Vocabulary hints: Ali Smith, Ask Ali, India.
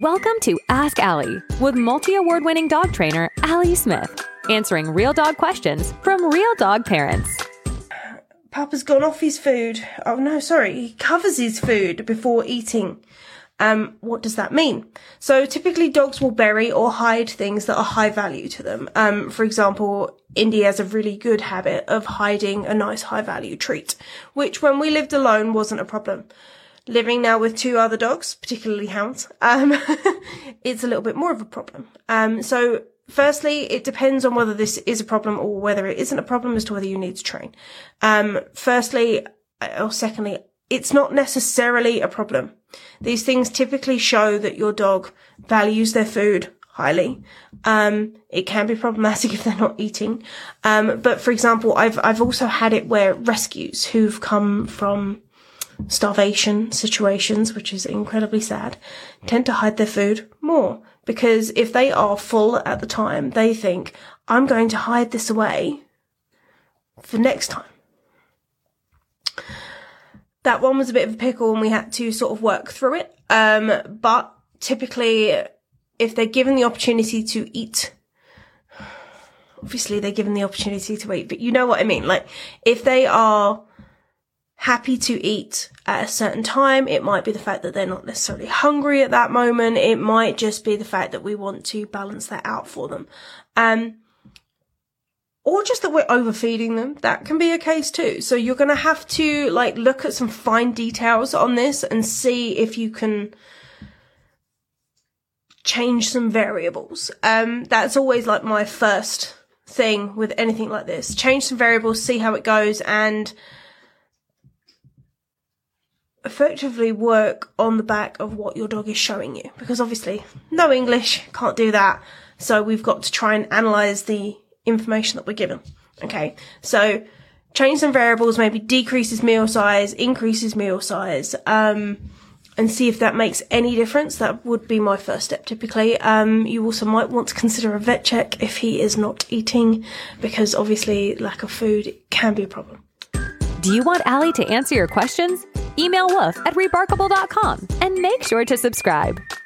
Welcome to Ask Ali with multi-award-winning dog trainer Ali Smith, answering real dog questions from real dog parents. Papa's gone off his food. Oh no, sorry. He covers his food before eating. What does that mean? So typically dogs will bury or hide things that are high value to them. For example, India has a really good habit of hiding a nice high value treat, which when we lived alone wasn't a problem. Living now with two other dogs, particularly hounds, it's a little bit more of a problem. So firstly, it depends on whether this is a problem or whether it isn't a problem as to whether you need to train. Secondly, it's not necessarily a problem. These things typically show that your dog values their food highly. It can be problematic if they're not eating. But for example, I've also had it where rescues who've come from starvation situations, which is incredibly sad, tend to hide their food more, because if they are full at the time, they think, I'm going to hide this away for next time. That one was a bit of a pickle and we had to sort of work through it. But typically, if they're given the opportunity to eat, obviously they're given the opportunity to eat, but you know what I mean. Like, if they are happy to eat at a certain time, it might be the fact that they're not necessarily hungry at that moment. It might just be the fact that we want to balance that out for them. Or just that we're overfeeding them. That can be a case too. So you're going to have to look at some fine details on this and see if you can change some variables. That's always my first thing with anything like this. Change some variables, see how it goes, and effectively work on the back of what your dog is showing you, because obviously no English, can't do that. So we've got to try and analyze the information that we're given. Okay, so change some variables, maybe decreases meal size, increases meal size, and see if that makes any difference. That would be my first step typically. You also might want to consider a vet check if he is not eating, because obviously lack of food can be a problem. Do you want Ali to answer your questions? Email woof@rebarkable.com and make sure to subscribe.